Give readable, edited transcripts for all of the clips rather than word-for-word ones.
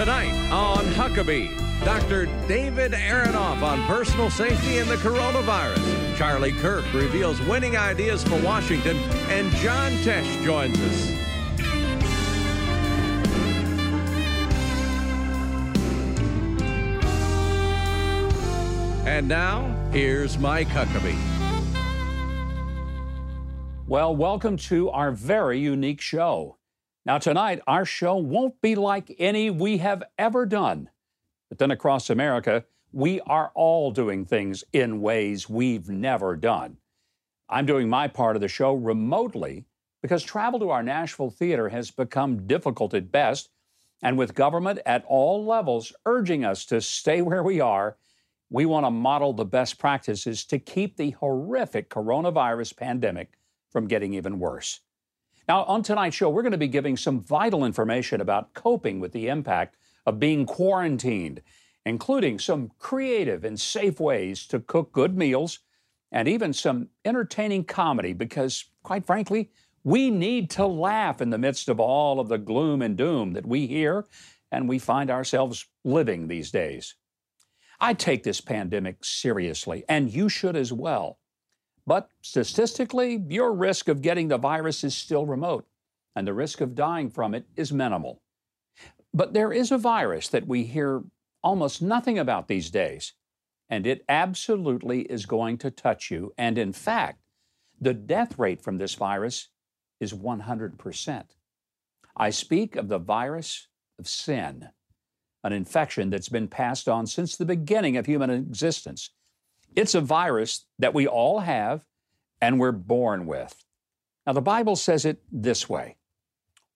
Tonight on Huckabee, Dr. David Aronoff on personal safety and the coronavirus. Charlie Kirk reveals winning ideas for Washington, and John Tesh joins us. And now, here's Mike Huckabee. Well, welcome to our very unique show. Now, tonight, our show won't be like any we have ever done. But then across America, we are all doing things in ways we've never done. I'm doing my part of the show remotely because travel to our Nashville theater has become difficult at best, and with government at all levels urging us to stay where we are, we want to model the best practices to keep the horrific coronavirus pandemic from getting even worse. Now, on tonight's show, we're going to be giving some vital information about coping with the impact of being quarantined, including some creative and safe ways to cook good meals and even some entertaining comedy because, quite frankly, we need to laugh in the midst of all of the gloom and doom that we hear and we find ourselves living these days. I take this pandemic seriously, and you should as well. But statistically, your risk of getting the virus is still remote, and the risk of dying from it is minimal. But there is a virus that we hear almost nothing about these days, and it absolutely is going to touch you. And in fact, the death rate from this virus is 100%. I speak of the virus of sin, an infection that's been passed on since the beginning of human existence. It's a virus that we all have and we're born with. Now, the Bible says it this way: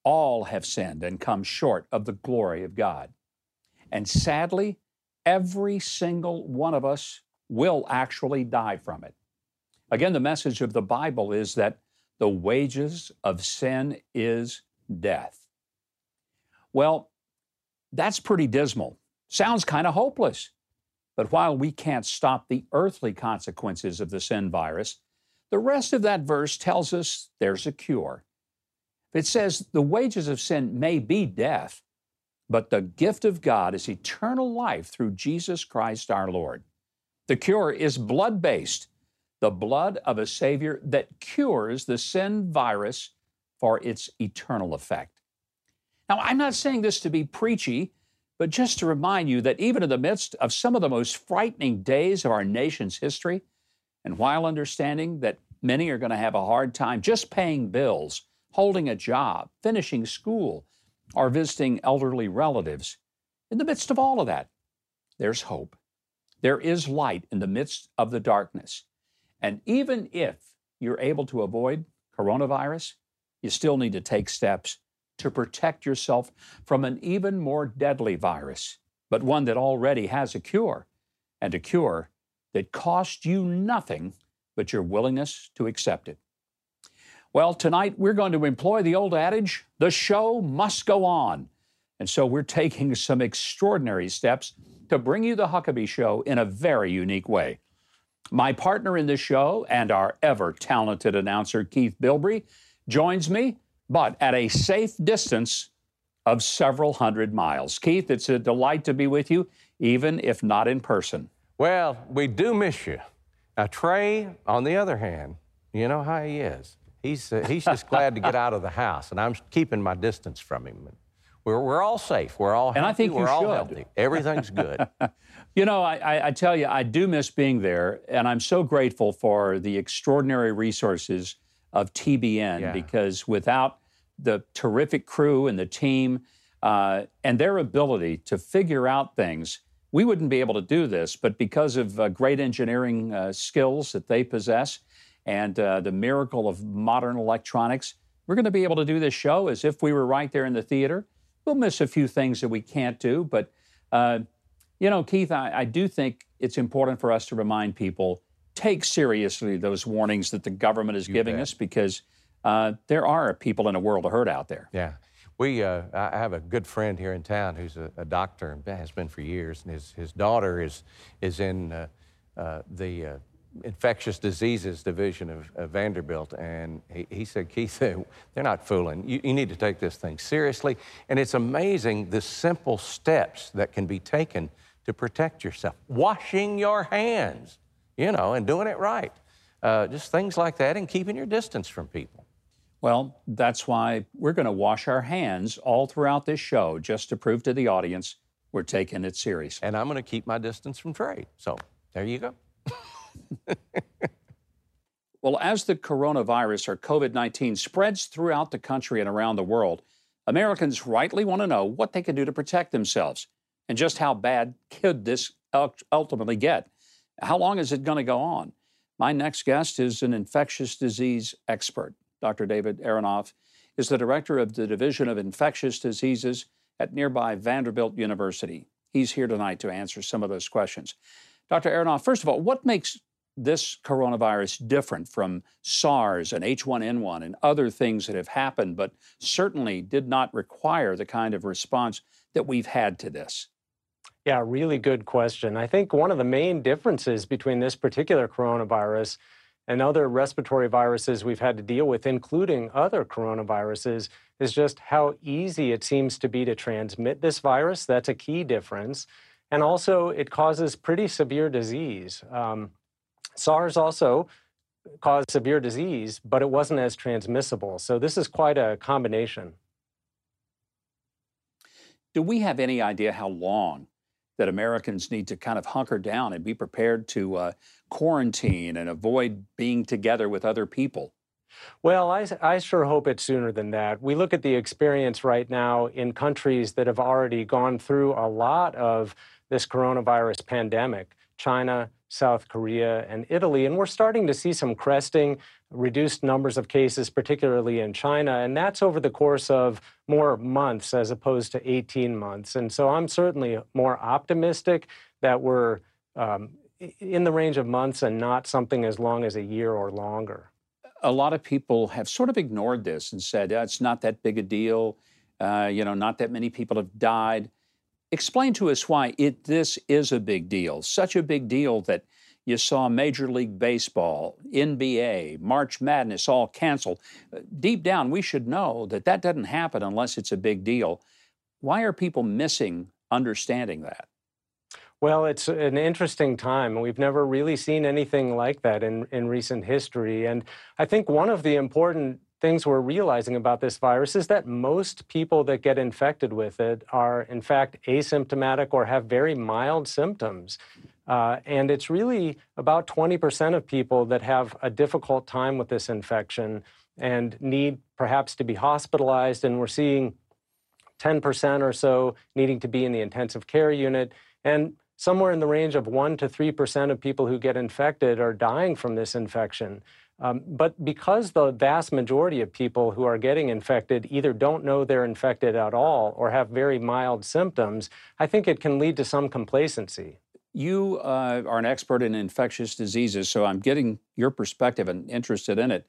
all have sinned and come short of the glory of God. And sadly, every single one of us will actually die from it. Again, the message of the Bible is that the wages of sin is death. Well, that's pretty dismal. Sounds kind of hopeless. But while we can't stop the earthly consequences of the sin virus, the rest of that verse tells us there's a cure. It says the wages of sin may be death, but the gift of God is eternal life through Jesus Christ our Lord. The cure is blood-based, the blood of a Savior that cures the sin virus for its eternal effect. Now, I'm not saying this to be preachy, but just to remind you that even in the midst of some of the most frightening days of our nation's history, and while understanding that many are going to have a hard time just paying bills, holding a job, finishing school, or visiting elderly relatives, in the midst of all of that, there's hope. There is light in the midst of the darkness. And even if you're able to avoid coronavirus, you still need to take steps to protect yourself from an even more deadly virus, but one that already has a cure, and a cure that costs you nothing but your willingness to accept it. Well, tonight we're going to employ the old adage, the show must go on. And so we're taking some extraordinary steps to bring you the Huckabee Show in a very unique way. My partner in the show and our ever-talented announcer, Keith Bilbrey, joins me, but at a safe distance of several hundred miles. Keith, it's a delight to be with you, even if not in person. Well, we do miss you. Now, Trey, on the other hand, you know how he is. He's just glad to get out of the house, and I'm keeping my distance from him. We're all safe. We're all healthy. And I think we're all healthy. Everything's good. You know, I tell you, I do miss being there, and I'm so grateful for the extraordinary resources of TBN, because without the terrific crew and the team and their ability to figure out things, we wouldn't be able to do this. But because of great engineering skills that they possess and the miracle of modern electronics, we're going to be able to do this show as if we were right there in the theater. We'll miss a few things that we can't do. But, you know, Keith, I do think it's important for us to remind people, take seriously those warnings that the government is giving us, because there are people in a world of hurt out there. Yeah. I have a good friend here in town who's a doctor and has been for years, and his daughter is in the infectious diseases division of Vanderbilt, and he said, Keith, they're not fooling. You need to take this thing seriously. And it's amazing the simple steps that can be taken to protect yourself. Washing your hands, you know, and doing it right. Just things like that, and keeping your distance from people. Well, that's why we're going to wash our hands all throughout this show, just to prove to the audience we're taking it seriously. And I'm going to keep my distance from Trey. So there you go. Well, as the coronavirus or COVID-19 spreads throughout the country and around the world, Americans rightly want to know what they can do to protect themselves and just how bad could this ultimately get. How long is it going to go on? My next guest is an infectious disease expert. Dr. David Aronoff is the director of the Division of Infectious Diseases at nearby Vanderbilt University. He's here tonight to answer some of those questions. Dr. Aronoff, first of all, what makes this coronavirus different from SARS and H1N1 and other things that have happened, but certainly did not require the kind of response that we've had to this? Yeah, really good question. I think one of the main differences between this particular coronavirus and other respiratory viruses we've had to deal with, including other coronaviruses, is just how easy it seems to be to transmit this virus. That's a key difference. And also, it causes pretty severe disease. SARS also caused severe disease, but it wasn't as transmissible. So this is quite a combination. Do we have any idea how long that Americans need to kind of hunker down and be prepared to quarantine and avoid being together with other people? Well, I sure hope it's sooner than that. We look at the experience right now in countries that have already gone through a lot of this coronavirus pandemic, China, South Korea, and Italy, and we're starting to see some cresting, reduced numbers of cases, particularly in China, and that's over the course of more months as opposed to 18 months. And so I'm certainly more optimistic that we're in the range of months and not something as long as a year or longer. A lot of people have sort of ignored this and said, it's not that big a deal, you know, not that many people have died. Explain to us why this is a big deal, such a big deal that you saw Major League Baseball, NBA, March Madness all canceled. Deep down, we should know that that doesn't happen unless it's a big deal. Why are people missing understanding that? Well, it's an interesting time. We've never really seen anything like that in recent history. And I think one of the important things we're realizing about this virus is that most people that get infected with it are, in fact, asymptomatic or have very mild symptoms. And it's really about 20% of people that have a difficult time with this infection and need perhaps to be hospitalized. And we're seeing 10% or so needing to be in the intensive care unit. And somewhere in the range of 1% to 3% of people who get infected are dying from this infection. But because the vast majority of people who are getting infected either don't know they're infected at all or have very mild symptoms, I think it can lead to some complacency. You are an expert in infectious diseases, so I'm getting your perspective and interested in it.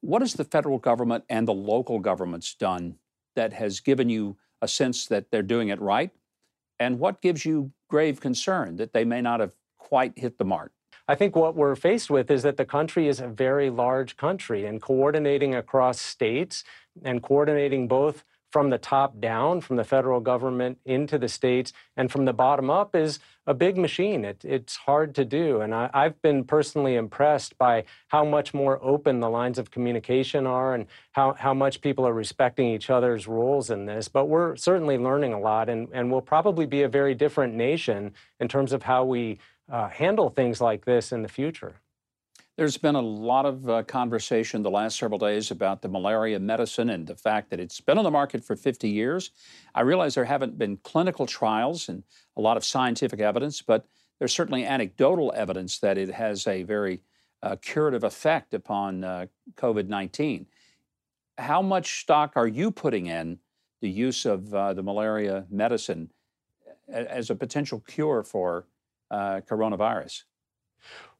What has the federal government and the local governments done that has given you a sense that they're doing it right? And what gives you grave concern that they may not have quite hit the mark? I think what we're faced with is that the country is a very large country, and coordinating across states and coordinating both from the top down, from the federal government into the states, and from the bottom up is a big machine. It's hard to do. And I've been personally impressed by how much more open the lines of communication are and how much people are respecting each other's roles in this. But we're certainly learning a lot, and we'll probably be a very different nation in terms of how we handle things like this in the future. There's been a lot of conversation the last several days about the malaria medicine and the fact that it's been on the market for 50 years. I realize there haven't been clinical trials and a lot of scientific evidence, but there's certainly anecdotal evidence that it has a very curative effect upon COVID-19. How much stock are you putting in the use of the malaria medicine as a potential cure for coronavirus?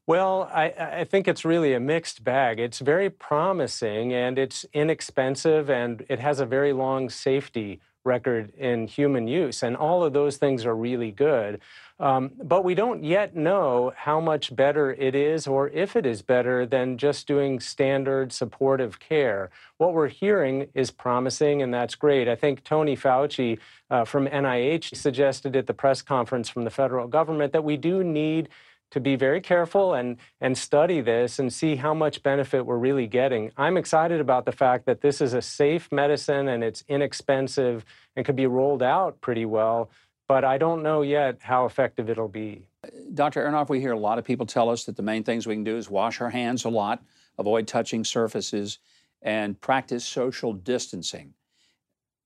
Well, I think it's really a mixed bag. It's very promising, and it's inexpensive, and it has a very long safety record in human use. And all of those things are really good. But we don't yet know how much better it is or if it is better than just doing standard supportive care. What we're hearing is promising, and that's great. I think Tony Fauci from NIH suggested at the press conference from the federal government that we do need to be very careful and study this and see how much benefit we're really getting. I'm excited about the fact that this is a safe medicine and it's inexpensive and could be rolled out pretty well. But I don't know yet how effective it'll be. Dr. Aronoff, we hear a lot of people tell us that the main things we can do is wash our hands a lot, avoid touching surfaces, and practice social distancing.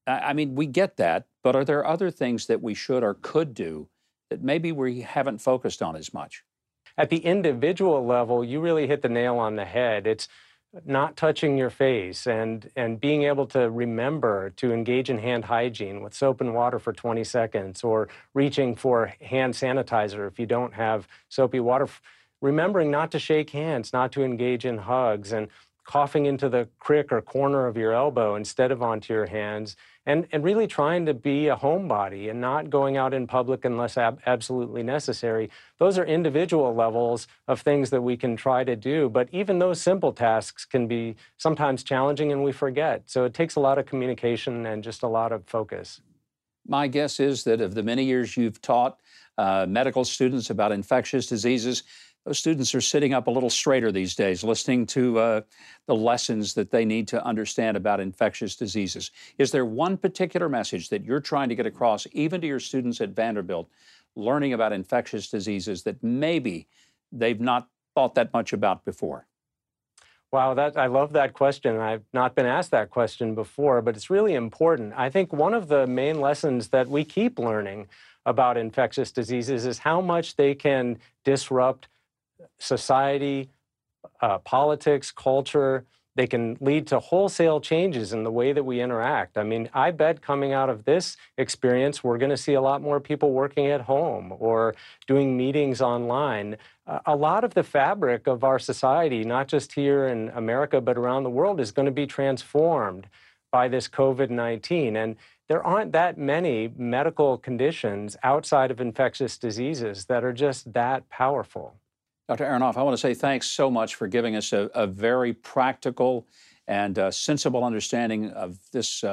I mean, we get that, but are there other things that we should or could do that maybe we haven't focused on as much? At the individual level, you really hit the nail on the head. It's not touching your face and being able to remember to engage in hand hygiene with soap and water for 20 seconds or reaching for hand sanitizer if you don't have soapy water. Remembering not to shake hands, not to engage in hugs, and coughing into the crick or corner of your elbow instead of onto your hands, and really trying to be a homebody and not going out in public unless absolutely necessary. Those are individual levels of things that we can try to do, but even those simple tasks can be sometimes challenging and we forget. So it takes a lot of communication and just a lot of focus. My guess is that of the many years you've taught medical students about infectious diseases, those students are sitting up a little straighter these days, listening to the lessons that they need to understand about infectious diseases. Is there one particular message that you're trying to get across, even to your students at Vanderbilt, learning about infectious diseases that maybe they've not thought that much about before? Wow, I love that question. I've not been asked that question before, but it's really important. I think one of the main lessons that we keep learning about infectious diseases is how much they can disrupt society, politics, culture. They can lead to wholesale changes in the way that we interact. I mean, I bet coming out of this experience, we're going to see a lot more people working at home or doing meetings online. A lot of the fabric of our society, not just here in America, but around the world, is going to be transformed by this COVID-19. And there aren't that many medical conditions outside of infectious diseases that are just that powerful. Dr. Aronoff, I want to say thanks so much for giving us a very practical and sensible understanding of this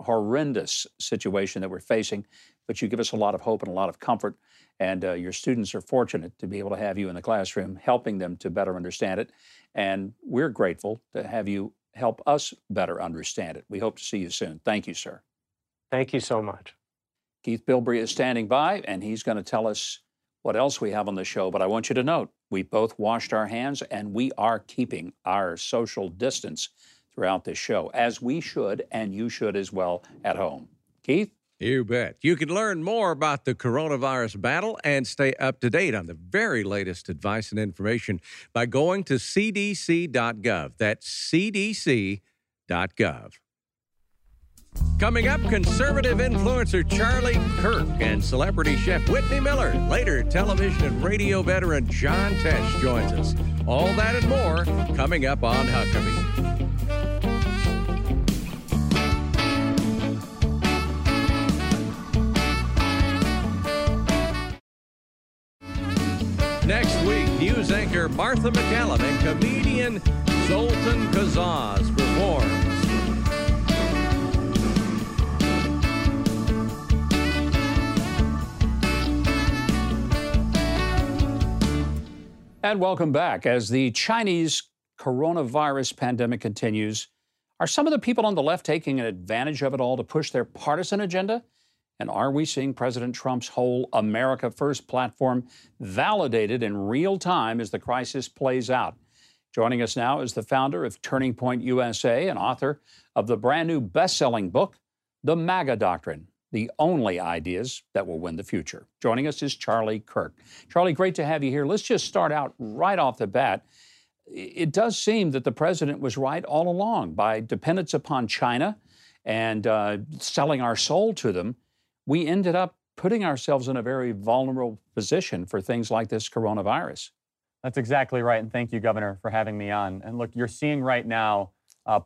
horrendous situation that we're facing. But you give us a lot of hope and a lot of comfort. And your students are fortunate to be able to have you in the classroom, helping them to better understand it. And we're grateful to have you help us better understand it. We hope to see you soon. Thank you, sir. Thank you so much. Keith Bilbrey is standing by, and he's going to tell us what else we have on the show. But I want you to note, we both washed our hands and we are keeping our social distance throughout this show, as we should, and you should as well at home. Keith? You bet. You can learn more about the coronavirus battle and stay up to date on the very latest advice and information by going to cdc.gov. That's cdc.gov. Coming up, conservative influencer Charlie Kirk and celebrity chef Whitney Miller. Later, television and radio veteran John Tesh joins us. All that and more coming up on Huckabee. Next week, news anchor Martha McCallum and comedian Zoltan Kazaz perform. And welcome back. As the Chinese coronavirus pandemic continues, are some of the people on the left taking advantage of it all to push their partisan agenda? And are we seeing President Trump's whole America First platform validated in real time as the crisis plays out? Joining us now is the founder of Turning Point USA and author of the brand new best-selling book, The MAGA Doctrine, the only ideas that will win the future. Joining us is Charlie Kirk. Charlie, great to have you here. Let's just start out right off the bat. It does seem that the president was right all along. By dependence upon China and selling our soul to them, we ended up putting ourselves in a very vulnerable position for things like this coronavirus. That's exactly right. And thank you, Governor, for having me on. And look, you're seeing right now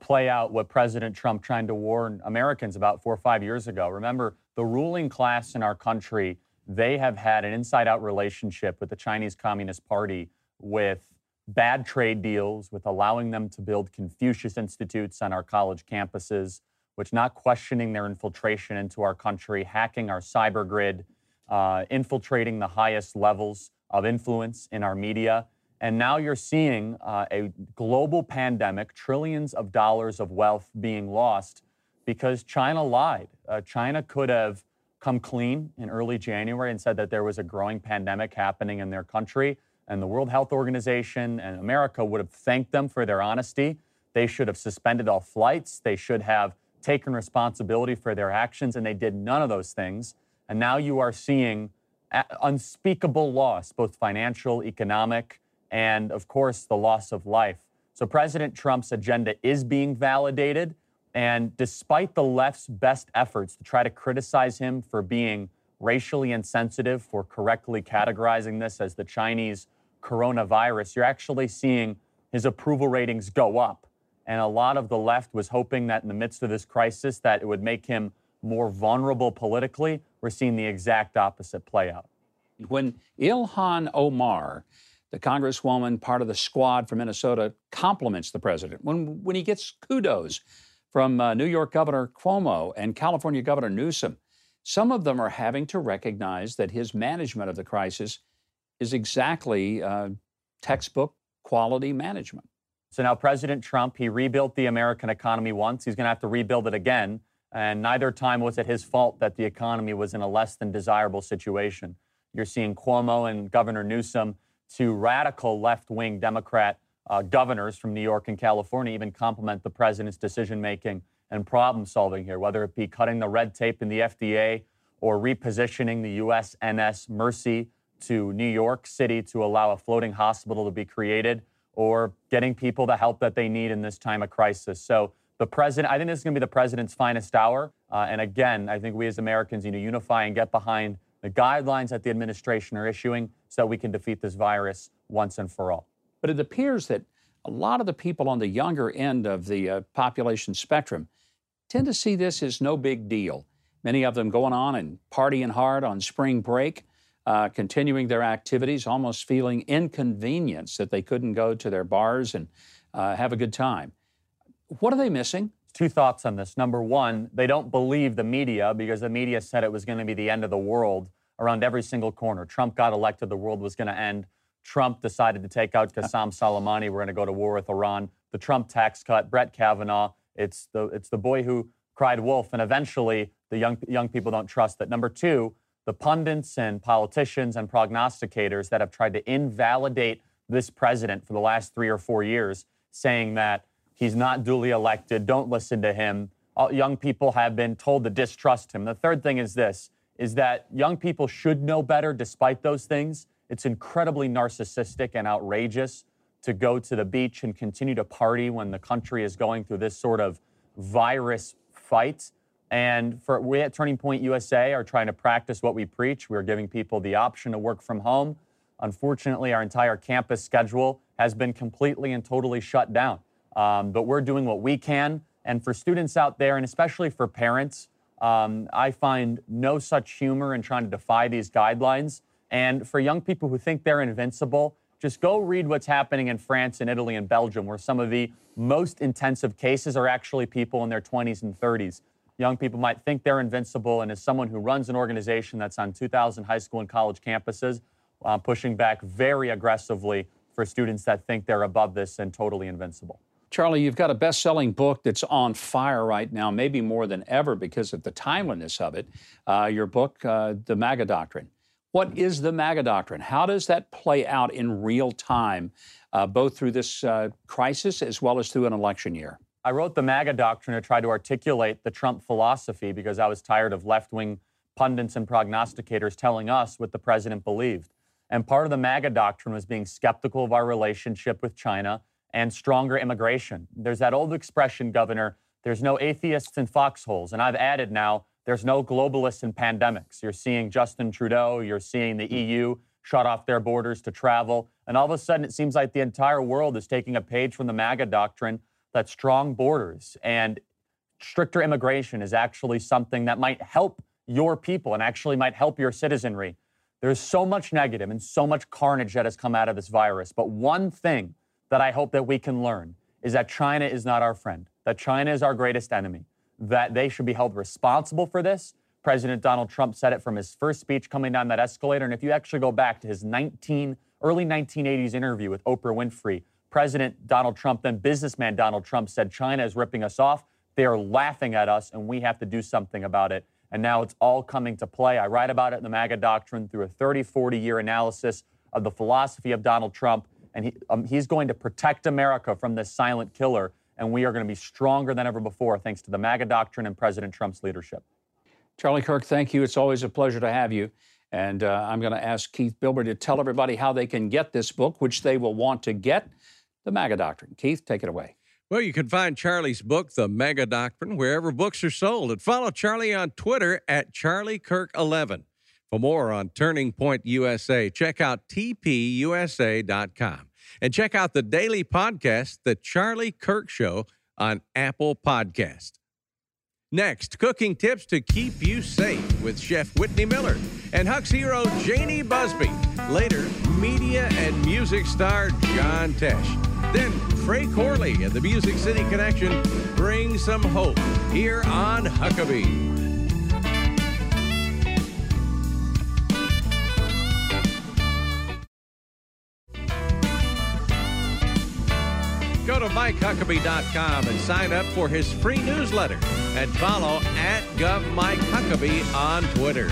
play out what President Trump tried to warn Americans about 4 or 5 years ago. Remember, the ruling class in our country, they have had an inside-out relationship with the Chinese Communist Party, with bad trade deals, with allowing them to build Confucius institutes on our college campuses, which not questioning their infiltration into our country, hacking our cyber grid, infiltrating the highest levels of influence in our media. And now you're seeing a global pandemic, trillions of dollars of wealth being lost because China lied. China could have come clean in early January and said that there was a growing pandemic happening in their country, and the World Health Organization and America would have thanked them for their honesty. They should have suspended all flights. They should have taken responsibility for their actions, and they did none of those things. And now you are seeing unspeakable loss, both financial, economic, and, of course, the loss of life. So President Trump's agenda is being validated. And despite the left's best efforts to try to criticize him for being racially insensitive, for correctly categorizing this as the Chinese coronavirus, you're actually seeing his approval ratings go up. And a lot of the left was hoping that in the midst of this crisis that it would make him more vulnerable politically. We're seeing the exact opposite play out. When Ilhan Omar, the congresswoman, part of the squad from Minnesota, compliments the president, when he gets kudos from New York Governor Cuomo and California Governor Newsom, some of them are having to recognize that his management of the crisis is exactly textbook quality management. So now President Trump, he rebuilt the American economy once. He's going to have to rebuild it again. And neither time was it his fault that the economy was in a less than desirable situation. You're seeing Cuomo and Governor Newsom, two radical left-wing Democrat governors from New York and California, even compliment the president's decision-making and problem-solving here, whether it be cutting the red tape in the FDA or repositioning the USNS Mercy to New York City to allow a floating hospital to be created, or getting people the help that they need in this time of crisis. So the president, I think this is going to be the president's finest hour. And again, I think we as Americans need to unify and get behind the guidelines that the administration are issuing so that we can defeat this virus once and for all. But it appears that a lot of the people on the younger end of the population spectrum tend to see this as no big deal. Many of them going on and partying hard on spring break, continuing their activities, almost feeling inconvenienced that they couldn't go to their bars and have a good time. What are they missing? Two thoughts on this. Number one, they don't believe the media because the media said it was going to be the end of the world around every single corner. Trump got elected, the world was going to end. Trump decided to take out Qasem Soleimani. We're going to go to war with Iran. The Trump tax cut, Brett Kavanaugh. It's the boy who cried wolf. And eventually, the young people don't trust that. Number two, the pundits and politicians and prognosticators that have tried to invalidate this president for the last 3 or 4 years, saying that he's not duly elected, don't listen to him. All young people have been told to distrust him. The third thing is this, is that young people should know better despite those things. It's incredibly narcissistic and outrageous to go to the beach and continue to party when the country is going through this sort of virus fight. And we at Turning Point USA are trying to practice what we preach. We're giving people the option to work from home. Unfortunately, our entire campus schedule has been completely and totally shut down. But we're doing what we can. And for students out there, and especially for parents, I find no such humor in trying to defy these guidelines. And for young people who think they're invincible, just go read what's happening in France and Italy and Belgium, where some of the most intensive cases are actually people in their 20s and 30s. Young people might think they're invincible, and as someone who runs an organization that's on 2,000 high school and college campuses, pushing back very aggressively for students that think they're above this and totally invincible. Charlie, you've got a best-selling book that's on fire right now, maybe more than ever because of the timeliness of it, your book, The MAGA Doctrine. What is the MAGA Doctrine? How does that play out in real time, both through this crisis as well as through an election year? I wrote The MAGA Doctrine to try to articulate the Trump philosophy because I was tired of left-wing pundits and prognosticators telling us what the president believed. And part of the MAGA Doctrine was being skeptical of our relationship with China and stronger immigration. There's that old expression, Governor, there's no atheists in foxholes. And I've added now, there's no globalists in pandemics. You're seeing Justin Trudeau, you're seeing the EU shut off their borders to travel. And all of a sudden, it seems like the entire world is taking a page from the MAGA Doctrine that strong borders and stricter immigration is actually something that might help your people and actually might help your citizenry. There's so much negative and so much carnage that has come out of this virus. But one thing that I hope that we can learn is that China is not our friend, that China is our greatest enemy, that they should be held responsible for this. President Donald Trump said it from his first speech coming down that escalator. And if you actually go back to his early 1980s interview with Oprah Winfrey, President Donald Trump, then businessman Donald Trump, said China is ripping us off. They are laughing at us, and we have to do something about it. And now it's all coming to play. I write about it in The MAGA Doctrine through a 30, 40-year analysis of the philosophy of Donald Trump. And he's going to protect America from this silent killer. And we are going to be stronger than ever before, thanks to the MAGA Doctrine and President Trump's leadership. Charlie Kirk, thank you. It's always a pleasure to have you. And I'm going to ask Keith Bilber to tell everybody how they can get this book, which they will want to get, The MAGA Doctrine. Keith, take it away. Well, you can find Charlie's book, The MAGA Doctrine, wherever books are sold. And follow Charlie on Twitter at CharlieKirk11. For more on Turning Point USA, check out tpusa.com. And check out the daily podcast, The Charlie Kirk Show, on Apple Podcast. Next, cooking tips to keep you safe with Chef Whitney Miller and Huck's hero Janie Busby. Later, media and music star John Tesh. Then, Trey Corley and the Music City Connection bring some hope here on Huckabee. Go to MikeHuckabee.com and sign up for his free newsletter and follow at GovMikeHuckabee on Twitter.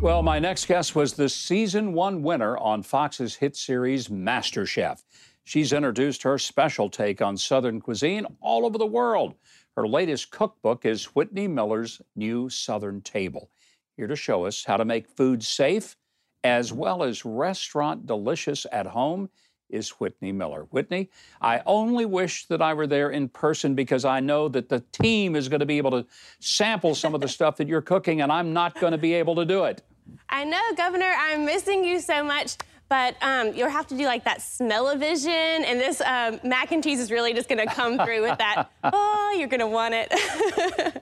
Well, my next guest was the season one winner on Fox's hit series MasterChef. She's introduced her special take on Southern cuisine all over the world. Her latest cookbook is Whitney Miller's New Southern Table, here to show us how to make food safe, as well as restaurant delicious at home, is Whitney Miller. Whitney, I only wish that I were there in person because I know that the team is going to be able to sample some of the stuff that you're cooking, and I'm not going to be able to do it. I know, Governor, I'm missing you so much, but you'll have to do like that smell-o-vision, and this mac and cheese is really just going to come through with that. Oh, you're going to want it.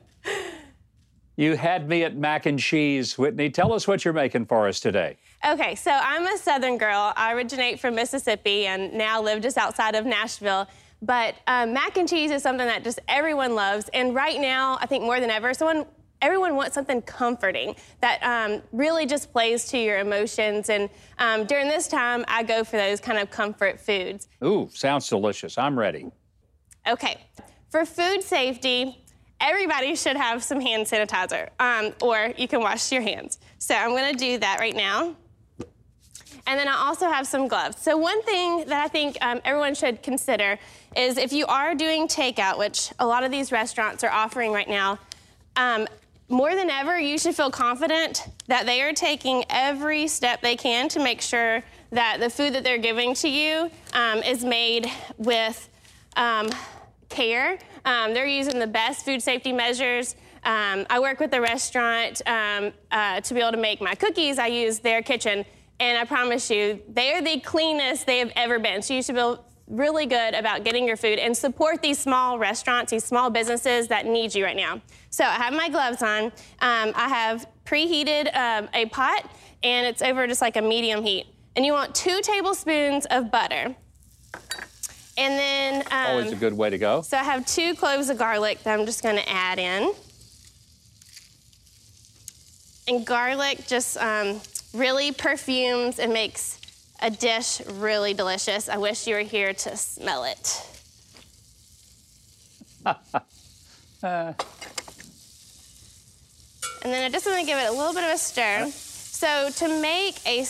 You had me at mac and cheese, Whitney. Tell us what you're making for us today. Okay, so I'm a Southern girl. I originate from Mississippi and now live just outside of Nashville. But mac and cheese is something that just everyone loves. And right now, I think more than ever, everyone wants something comforting that really just plays to your emotions. And during this time, I go for those kind of comfort foods. Ooh, sounds delicious. I'm ready. Okay, for food safety, everybody should have some hand sanitizer, or you can wash your hands. So I'm going to do that right now. And then I also have some gloves. So one thing that I think everyone should consider is if you are doing takeout, which a lot of these restaurants are offering right now, more than ever, you should feel confident that they are taking every step they can to make sure that the food that they're giving to you is made with care. They're using the best food safety measures. I work with the restaurant to be able to make my cookies. I use their kitchen, and I promise you, they are the cleanest they have ever been. So you should feel really good about getting your food and support these small restaurants, these small businesses that need you right now. So I have my gloves on. I have preheated a pot, and it's over just like a medium heat. And you want 2 tablespoons of butter. And then always a good way to go. So I have 2 cloves of garlic that I'm just going to add in. And garlic just really perfumes and makes a dish really delicious. I wish you were here to smell it. And then I just want to give it a little bit of a stir. So to make a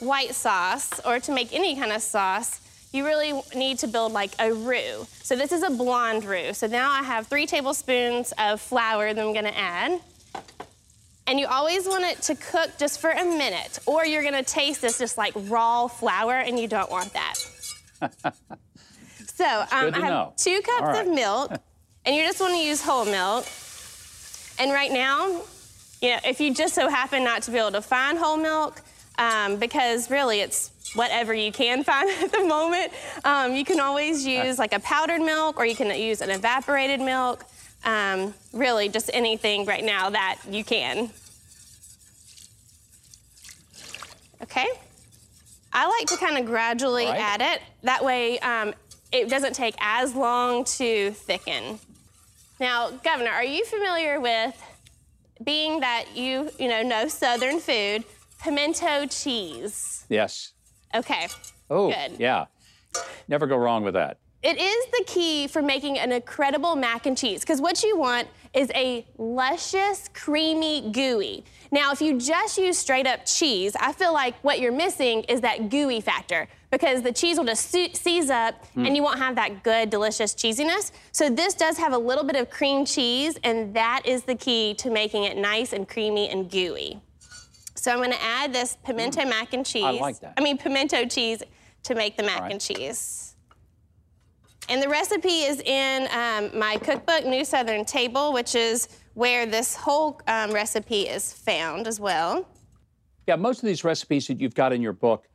white sauce, or to make any kind of sauce, you really need to build like a roux. So this is a blonde roux. So now I have 3 tablespoons of flour that I'm gonna add. And you always want it to cook just for a minute, or you're gonna taste this just like raw flour, and you don't want that. So I have 2 cups of milk, and you just wanna use whole milk. And right now, you know, if you just so happen not to be able to find whole milk, because really it's whatever you can find at the moment. You can always use like a powdered milk, or you can use an evaporated milk. Really just anything right now that you can. Okay. I like to kind of gradually add it. That way it doesn't take as long to thicken. Now, Governor, are you familiar with, being that you know Southern food, pimento cheese? Yes. Okay. Oh, good. Yeah. Never go wrong with that. It is the key for making an incredible mac and cheese, because what you want is a luscious, creamy, gooey. Now, if you just use straight up cheese, I feel like what you're missing is that gooey factor, because the cheese will just seize up and you won't have that good, delicious cheesiness. So this does have a little bit of cream cheese, and that is the key to making it nice and creamy and gooey. So I'm gonna add this pimento mac and cheese. I like that. I mean, pimento cheese to make the mac and cheese. And the recipe is in my cookbook, New Southern Table, which is where this whole recipe is found as well. Yeah, most of these recipes that you've got in your book,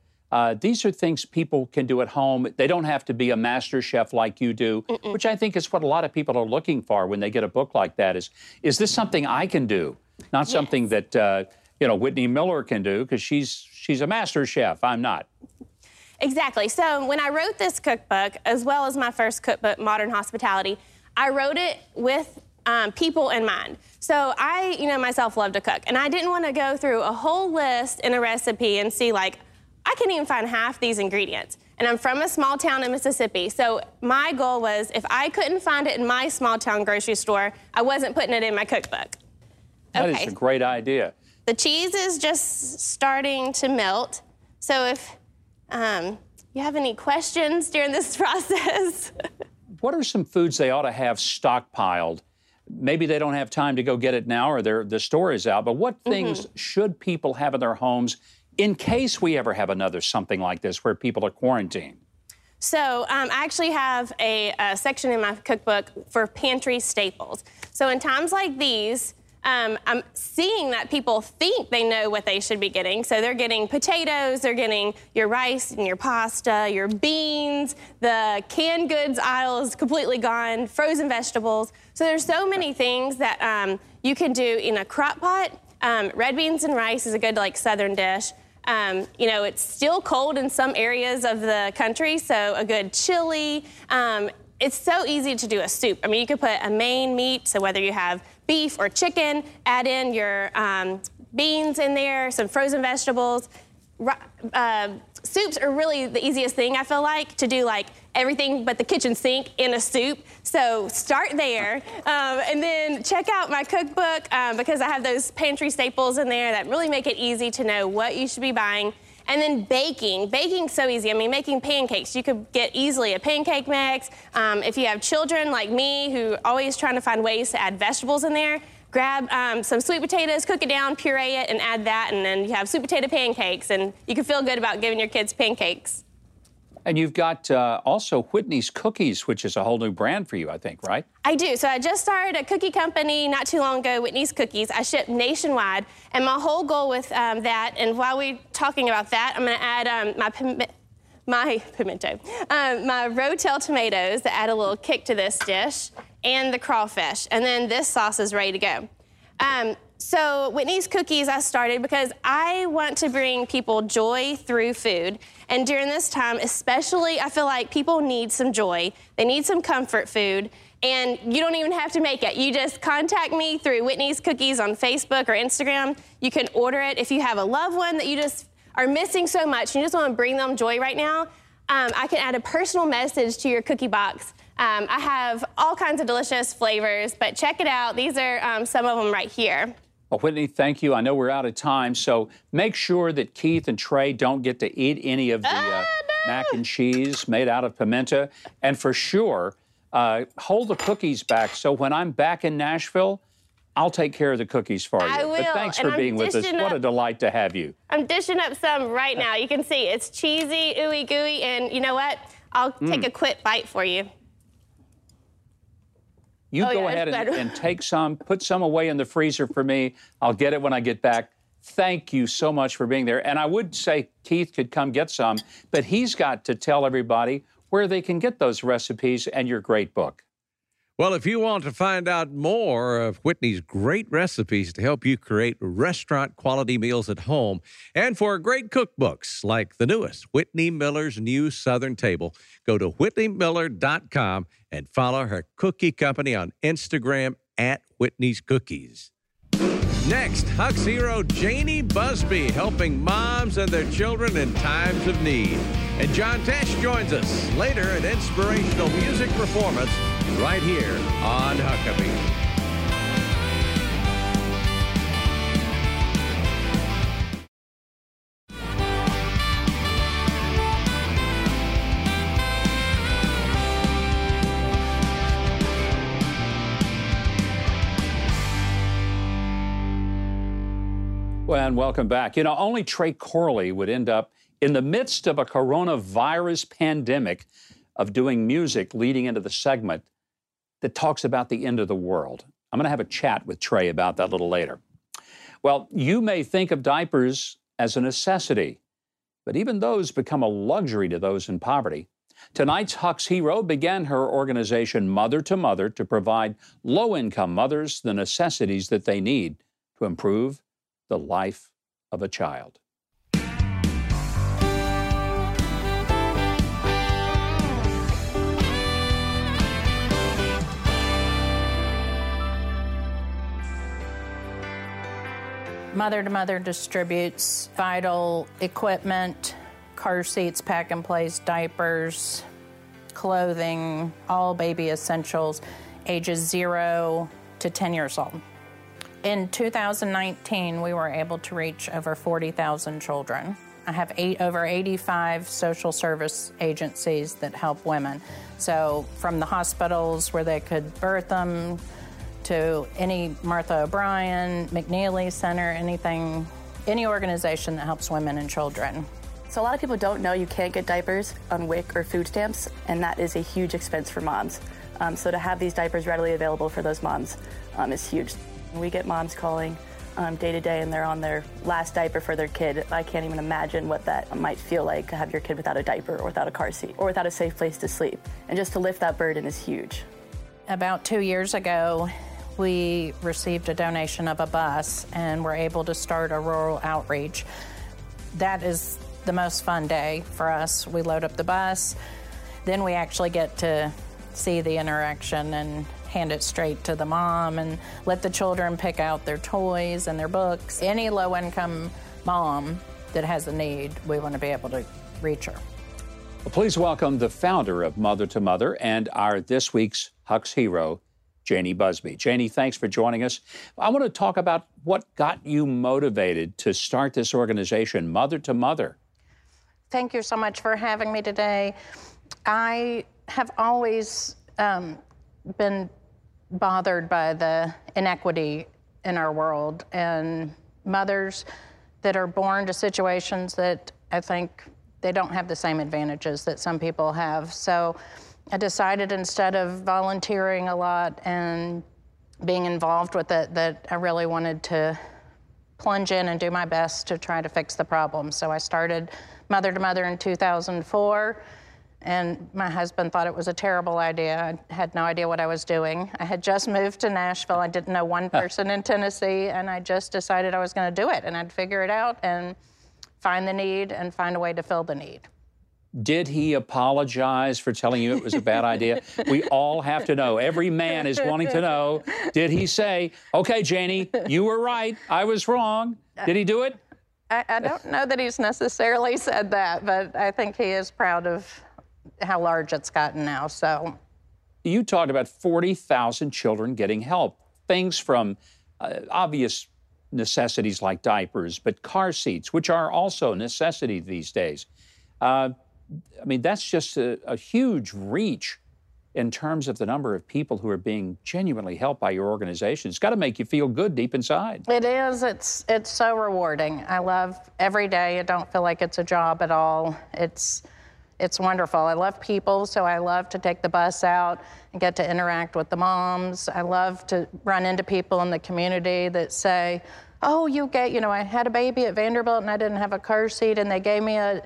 these are things people can do at home. They don't have to be a master chef like you do, which I think is what a lot of people are looking for when they get a book like that, is this something I can do? Not something that, you know, Whitney Miller can do, because she's a master chef. I'm not. Exactly. So when I wrote this cookbook, as well as my first cookbook, Modern Hospitality, I wrote it with people in mind. So I, myself love to cook, and I didn't want to go through a whole list in a recipe and see, like, I can't even find half these ingredients. And I'm from a small town in Mississippi, so my goal was, if I couldn't find it in my small town grocery store, I wasn't putting it in my cookbook. That is a great idea. The cheese is just starting to melt, so if you have any questions during this process? What are some foods they ought to have stockpiled? Maybe they don't have time to go get it now, or the store is out, but what things should people have in their homes in case we ever have another something like this where people are quarantined? So I actually have a section in my cookbook for pantry staples. So in times like these, I'm seeing that people think they know what they should be getting. So they're getting potatoes, they're getting your rice and your pasta, your beans, the canned goods aisle is completely gone, frozen vegetables. So there's so many things that you can do in a crock pot. Red beans and rice is a good, like, Southern dish. You know, it's still cold in some areas of the country, so a good chili. It's so easy to do a soup. I mean, you could put a main meat, so whether you have beef or chicken, add in your beans in there, some frozen vegetables. Soups are really the easiest thing, I feel like, to do, like, everything but the kitchen sink in a soup. So start there. And then check out my cookbook, because I have those pantry staples in there that really make it easy to know what you should be buying. And then baking. Baking's so easy. I mean, making pancakes. You could get easily a pancake mix. If you have children like me who are always trying to find ways to add vegetables in there, grab some sweet potatoes, cook it down, puree it, and add that, and then you have sweet potato pancakes, and you can feel good about giving your kids pancakes. And you've got also Whitney's Cookies, which is a whole new brand for you, I think, right? I do. So I just started a cookie company not too long ago, Whitney's Cookies. I ship nationwide. And my whole goal with that, and while we're talking about that, I'm going to add my Rotel tomatoes that add a little kick to this dish, and the crawfish. And then this sauce is ready to go. So Whitney's Cookies I started because I want to bring people joy through food. And during this time, especially, I feel like people need some joy. They need some comfort food. And you don't even have to make it. You just contact me through Whitney's Cookies on Facebook or Instagram. You can order it. If you have a loved one that you just are missing so much, you just want to bring them joy right now, I can add a personal message to your cookie box. I have all kinds of delicious flavors, but check it out. These are some of them right here. Well, Whitney, thank you. I know we're out of time, so make sure that Keith and Trey don't get to eat any of the mac and cheese made out of pimento. And for sure, hold the cookies back, so when I'm back in Nashville, I'll take care of the cookies for you. I will. But thanks for being with us. What a delight to have you. I'm dishing up some right now. You can see it's cheesy, ooey gooey, and you know what? I'll take a quick bite for you. You go ahead and take some, put some away in the freezer for me. I'll get it when I get back. thank you so much for being there. And I would say Keith could come get some, but he's got to tell everybody where they can get those recipes and your great book. Well, if you want to find out more of Whitney's great recipes to help you create restaurant-quality meals at home and for great cookbooks like the newest, Whitney Miller's New Southern Table, go to whitneymiller.com and follow her cookie company on Instagram at Whitney's Cookies. Next, Huck's hero Janie Busby helping moms and their children in times of need. And John Tesh joins us later, an inspirational music performance right here on Huckabee. And welcome back. You know, only Trey Corley would end up in the midst of a coronavirus pandemic of doing music leading into the segment that talks about the end of the world. I'm going to have a chat with Trey about that a little later. Well, you may think of diapers as a necessity, but even those become a luxury to those in poverty. Tonight's Huck's Hero began her organization Mother to Mother to provide low-income mothers the necessities that they need to improve the life of a child. Mother to Mother distributes vital equipment, car seats, pack and place, diapers, clothing, all baby essentials, ages 0 to 10 years old. In 2019, we were able to reach over 40,000 children. I have over 85 social service agencies that help women. So from the hospitals where they could birth them to any Martha O'Brien, McNeely Center, anything, any organization that helps women and children. So a lot of people don't know you can't get diapers on WIC or food stamps, and that is a huge expense for moms. So to have these diapers readily available for those moms is huge. We get moms calling day to day and they're on their last diaper for their kid. I can't even imagine what that might feel like to have your kid without a diaper or without a car seat or without a safe place to sleep. And just to lift that burden is huge. About 2 years ago, we received a donation of a bus and were able to start a rural outreach. That is the most fun day for us. We load up the bus, then we actually get to see the interaction and hand it straight to the mom and let the children pick out their toys and their books. Any low-income mom that has a need, we want to be able to reach her. Well, please welcome the founder of Mother to Mother and our this week's Huck's Hero, Janie Busby. Janie, thanks for joining us. I want to talk about what got you motivated to start this organization, Mother to Mother. Thank you so much for having me today. I have always been bothered by the inequity in our world and mothers that are born to situations that I think they don't have the same advantages that some people have. So I decided instead of volunteering a lot and being involved with it that I really wanted to plunge in and do my best to try to fix the problem. So I started Mother to Mother in 2004. And my husband thought it was a terrible idea. I had no idea what I was doing. I had just moved to Nashville. I didn't know one person in Tennessee, and I just decided I was going to do it, and I'd figure it out and find the need and find a way to fill the need. Did he apologize for telling you it was a bad idea? We all have to know. Every man is wanting to know. Did he say, okay, Janie, you were right. I was wrong. Did he do it? I don't know that he's necessarily said that, but I think he is proud of how large it's gotten now, so. You talked about 40,000 children getting help. Things from obvious necessities like diapers, but car seats, which are also a necessity these days. I mean, that's just a huge reach in terms of the number of people who are being genuinely helped by your organization. It's got to make you feel good deep inside. It is. It's so rewarding. I love every day. I don't feel like it's a job at all. It's wonderful. I love people, so I love to take the bus out and get to interact with the moms. I love to run into people in the community that say, oh, you get, you know, I had a baby at Vanderbilt and I didn't have a car seat and they gave me a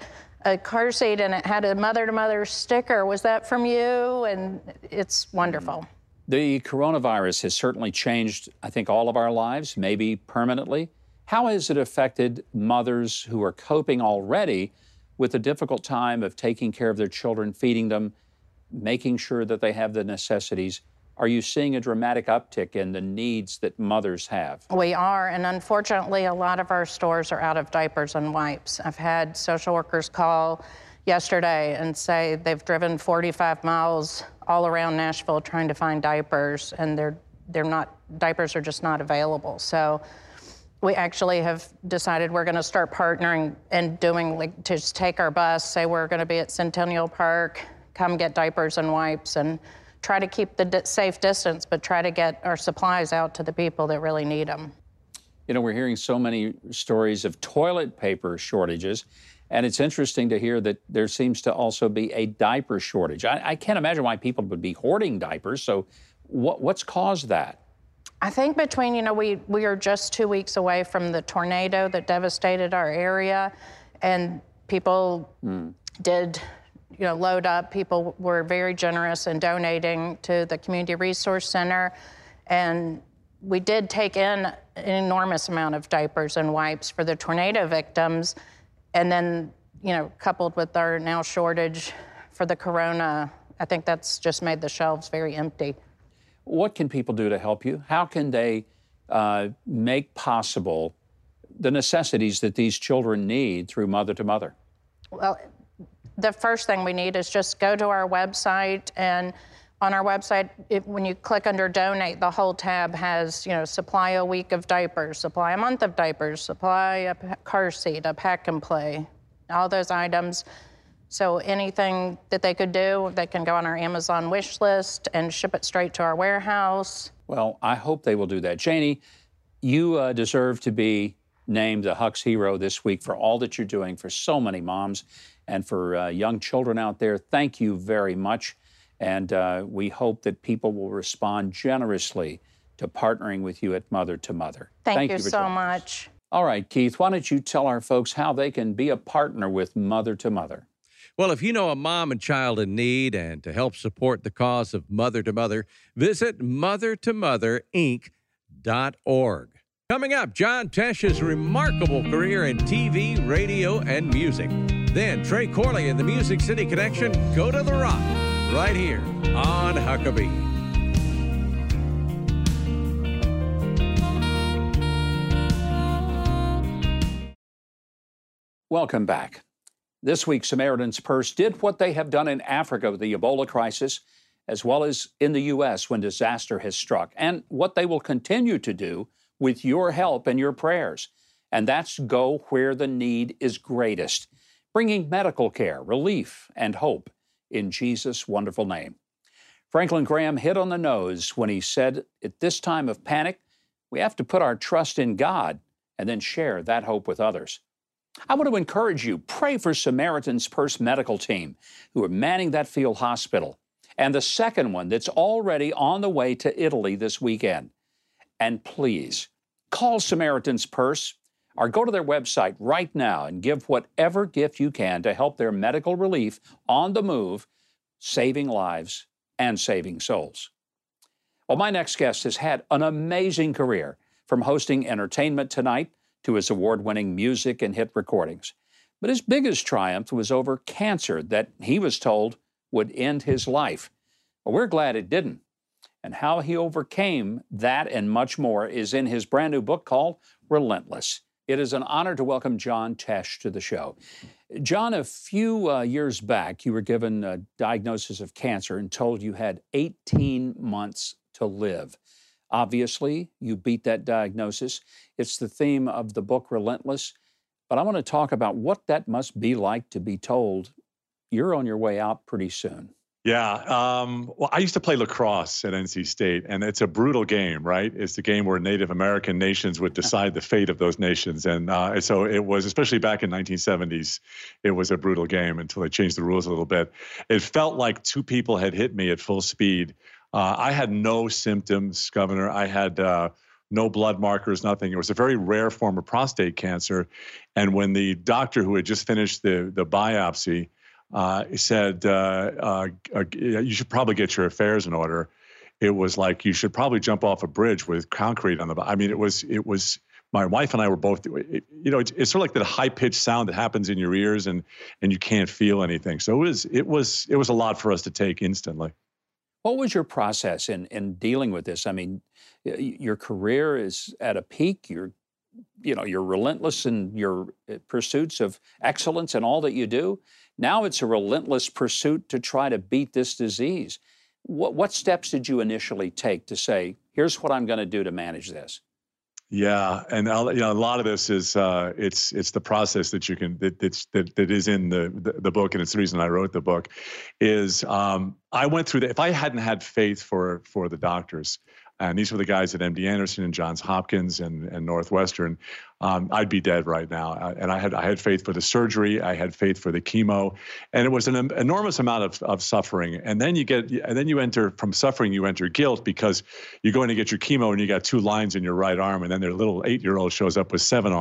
car seat and it had a Mother to Mother sticker. Was that from you? And it's wonderful. The coronavirus has certainly changed, I think, all of our lives, maybe permanently. How has it affected mothers who are coping already with the difficult time of taking care of their children, feeding them, making sure that they have the necessities? Are you seeing a dramatic uptick in the needs that mothers have? We are, and unfortunately, a lot of our stores are out of diapers and wipes. I've had social workers call yesterday and say they've driven 45 miles all around Nashville trying to find diapers, and they're not, diapers are just not available. So we actually have decided we're gonna start partnering and doing, like, to just take our bus, say we're gonna be at Centennial Park, come get diapers and wipes, and try to keep the safe distance, but try to get our supplies out to the people that really need them. You know, we're hearing so many stories of toilet paper shortages, and it's interesting to hear that there seems to also be a diaper shortage. I can't imagine why people would be hoarding diapers, so what's caused that? I think between, you know, we are just 2 weeks away from the tornado that devastated our area, and people did, you know, load up. People were very generous in donating to the Community Resource Center, and we did take in an enormous amount of diapers and wipes for the tornado victims, and then, you know, coupled with our now shortage for the corona, I think that's just made the shelves very empty. What can people do to help you? How can they make possible the necessities that these children need through Mother to Mother? Well, the first thing we need is just go to our website, and on our website, when you click under donate, the whole tab has, you know, supply a week of diapers, supply a month of diapers, supply a car seat, a pack and play, all those items. So anything that they could do, they can go on our Amazon wish list and ship it straight to our warehouse. Well, I hope they will do that. Janie, you deserve to be named the Huck's Hero this week for all that you're doing for so many moms and for young children out there. Thank you very much. And we hope that people will respond generously to partnering with you at Mother to Mother. Thank you so much. All right, Keith, why don't you tell our folks how they can be a partner with Mother to Mother? Well, if you know a mom and child in need, and to help support the cause of Mother to Mother, visit MotherToMotherInc.org. Coming up, John Tesh's remarkable career in TV, radio, and music. Then Trey Corley and the Music City Connection go to the rock right here on Huckabee. Welcome back. This week, Samaritan's Purse did what they have done in Africa with the Ebola crisis, as well as in the U.S. when disaster has struck, and what they will continue to do with your help and your prayers. And that's go where the need is greatest, bringing medical care, relief, and hope in Jesus' wonderful name. Franklin Graham hit on the nose when he said, at this time of panic, we have to put our trust in God and then share that hope with others. I want to encourage you, pray for Samaritan's Purse medical team who are manning that field hospital, and the second one that's already on the way to Italy this weekend. And please, call Samaritan's Purse or go to their website right now and give whatever gift you can to help their medical relief on the move, saving lives and saving souls. Well, my next guest has had an amazing career, from hosting Entertainment Tonight to his award-winning music and hit recordings. But his biggest triumph was over cancer that he was told would end his life. Well, we're glad it didn't. And how he overcame that and much more is in his brand new book called Relentless. It is an honor to welcome John Tesh to the show. John, a few years back, you were given a diagnosis of cancer and told you had 18 months to live. Obviously, you beat that diagnosis. It's the theme of the book Relentless. But I want to talk about what that must be like to be told you're on your way out pretty soon. Yeah. Well, I used to play lacrosse at NC State, and it's a brutal game, right? It's the game where Native American nations would decide the fate of those nations. And so it was, especially back in the 1970s, it was a brutal game until they changed the rules a little bit. It felt like two people had hit me at full speed. I had no symptoms, Governor. I had no blood markers, nothing. It was a very rare form of prostate cancer. And when the doctor who had just finished the biopsy said, you should probably get your affairs in order, it was like, you should probably jump off a bridge with concrete on the bottom. I mean, it was my wife and I were both, it's sort of like that high-pitched sound that happens in your ears and you can't feel anything. So it was a lot for us to take instantly. What was your process in dealing with this? I mean, your career is at a peak. You're relentless in your pursuits of excellence and all that you do. Now it's a relentless pursuit to try to beat this disease. What steps did you initially take to say, here's what I'm going to do to manage this? Yeah, and a lot of this is it's the process that you can that is in the book, and it's the reason I wrote the book. Is I went through that. If I hadn't had faith for the doctors, and these were the guys at MD Anderson and Johns Hopkins and Northwestern, I'd be dead right now. And I had faith for the surgery, I had faith for the chemo, and it was an enormous amount of suffering. And then you enter guilt, because you're going to get your chemo and you got 2 lines in your right arm, and then their little 8-year-old shows up with 7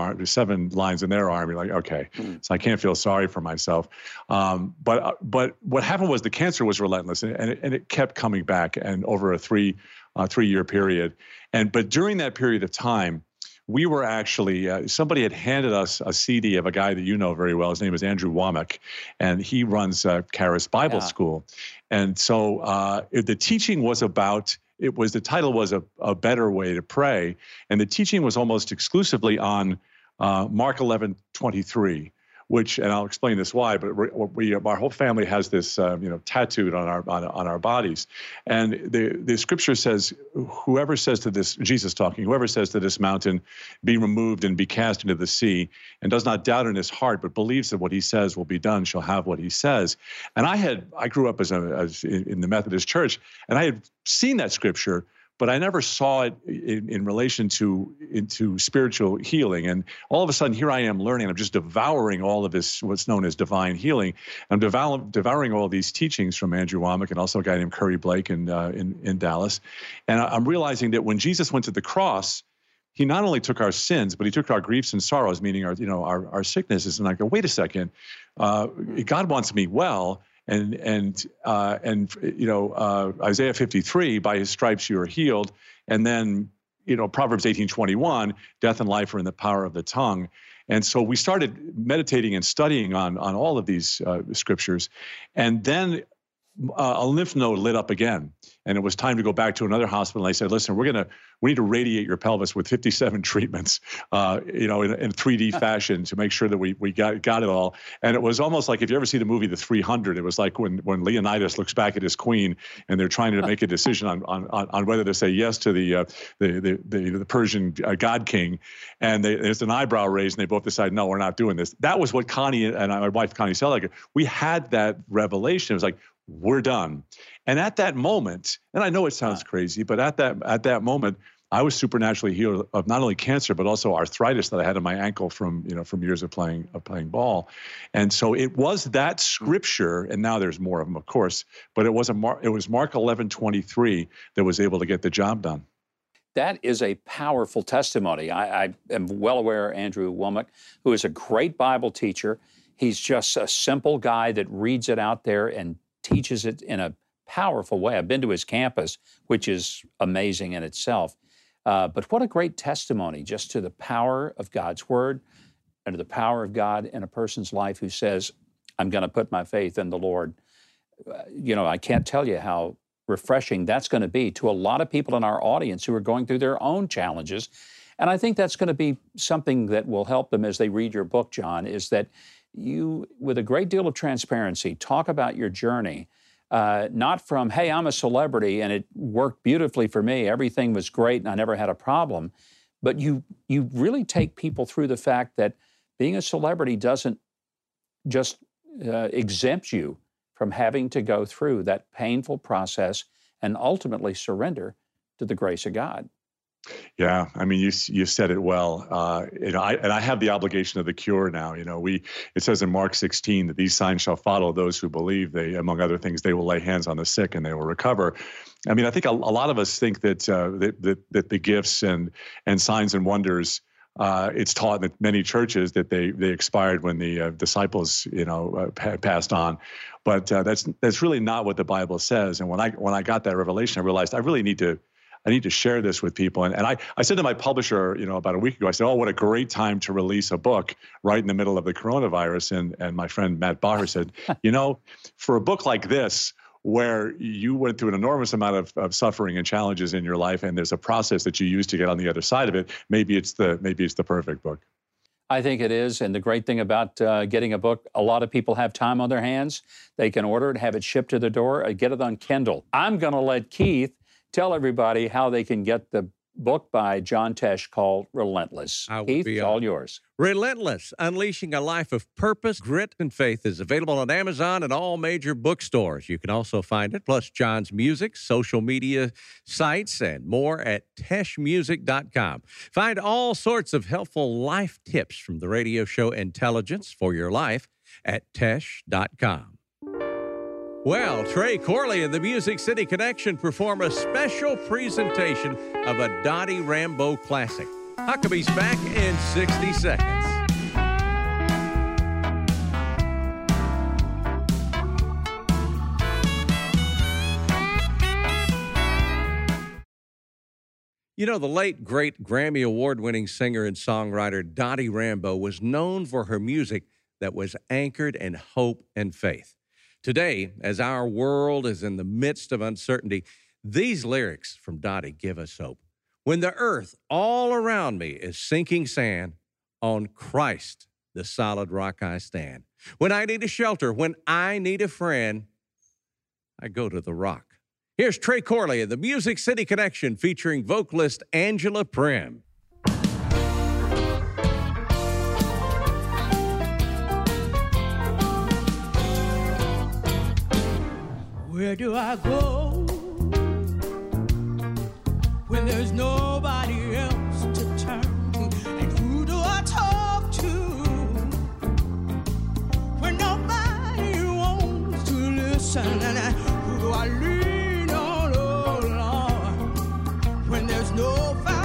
lines in their arm. You're like, okay, so I can't feel sorry for myself. But what happened was the cancer was relentless, and it kept coming back, and over a 3-year period. But during that period of time, we were actually, somebody had handed us a CD of a guy that you know very well. His name is Andrew Womack, and he runs Karis Bible School. And so the teaching was about, the title was A Better Way to Pray. And the teaching was almost exclusively on Mark 11:23, which, and I'll explain this why, but our whole family has this, tattooed on our bodies. And the scripture says, whoever says to this, Jesus talking, whoever says to this mountain, be removed and be cast into the sea, and does not doubt in his heart, but believes that what he says will be done, shall have what he says. And I grew up in the Methodist Church, and I had seen that scripture, but I never saw it in relation into spiritual healing. And all of a sudden, here I am learning. I'm just devouring all of this, what's known as divine healing. I'm devouring all these teachings from Andrew Womack and also a guy named Curry Blake in Dallas. And I'm realizing that when Jesus went to the cross, he not only took our sins, but he took our griefs and sorrows, meaning our sicknesses. And I go, wait a second, God wants me well. And Isaiah 53, by his stripes you are healed. And then, Proverbs 18:21, death and life are in the power of the tongue. And so we started meditating and studying on all of these scriptures. And then a lymph node lit up again. And it was time to go back to another hospital. And I said, listen, we need to radiate your pelvis with 57 treatments, in 3D fashion to make sure that we got it all. And it was almost like, if you ever see the movie, The 300, it was like when Leonidas looks back at his queen and they're trying to make a decision on whether to say yes to the Persian God king. And there's an eyebrow raised and they both decide, no, we're not doing this. That was what Connie and my wife, Connie Selig, we had that revelation. It was like, we're done. And at that moment, and I know it sounds crazy, but at that moment, I was supernaturally healed of not only cancer, but also arthritis that I had in my ankle from years of playing ball. And so it was that scripture, and now there's more of them, of course, but it was Mark 11:23 that was able to get the job done. That is a powerful testimony. I am well aware of Andrew Womack, who is a great Bible teacher. He's just a simple guy that reads it out there and teaches it in a powerful way. I've been to his campus, which is amazing in itself. But what a great testimony just to the power of God's word and to the power of God in a person's life who says, I'm going to put my faith in the Lord. I can't tell you how refreshing that's going to be to a lot of people in our audience who are going through their own challenges. And I think that's going to be something that will help them as they read your book, John, is that you, with a great deal of transparency, talk about your journey, not from, hey, I'm a celebrity and it worked beautifully for me, everything was great and I never had a problem, but you really take people through the fact that being a celebrity doesn't just exempt you from having to go through that painful process and ultimately surrender to the grace of God. Yeah, I mean, you said it well. And I have the obligation of the cure now. You know, it says in Mark 16 that these signs shall follow those who believe. They, among other things, they will lay hands on the sick and they will recover. I mean, I think a lot of us think that the gifts and signs and wonders. It's taught in many churches that they expired when the disciples, passed on, but that's really not what the Bible says. And when I got that revelation, I realized I really need to share this with people. And I said to my publisher, about a week ago, I said, "Oh, what a great time to release a book right in the middle of the coronavirus." And my friend Matt Baher said, for a book like this, where you went through an enormous amount of suffering and challenges in your life, and there's a process that you use to get on the other side of it. Maybe it's the perfect book. I think it is, and the great thing about getting a book, a lot of people have time on their hands. They can order it, have it shipped to their door, get it on Kindle. I'm going to let Keith tell everybody how they can get the book by John Tesh called Relentless. Keith, it's all yours. Relentless, Unleashing a Life of Purpose, Grit, and Faith is available on Amazon and all major bookstores. You can also find it, plus John's music, social media sites, and more at teshmusic.com. Find all sorts of helpful life tips from the radio show Intelligence for Your Life at tesh.com. Well, Trey Corley and the Music City Connection perform a special presentation of a Dottie Rambo classic. Huckabee's back in 60 seconds. The late, great Grammy Award-winning singer and songwriter Dottie Rambo was known for her music that was anchored in hope and faith. Today, as our world is in the midst of uncertainty, these lyrics from Dottie give us hope. When the earth all around me is sinking sand, on Christ, the solid rock I stand. When I need a shelter, when I need a friend, I go to the rock. Here's Trey Corley and the Music City Connection featuring vocalist Angela Prim. Where do I go when there's nobody else to turn to? And who do I talk to when nobody wants to listen? And who do I lean on, oh Lord, when there's no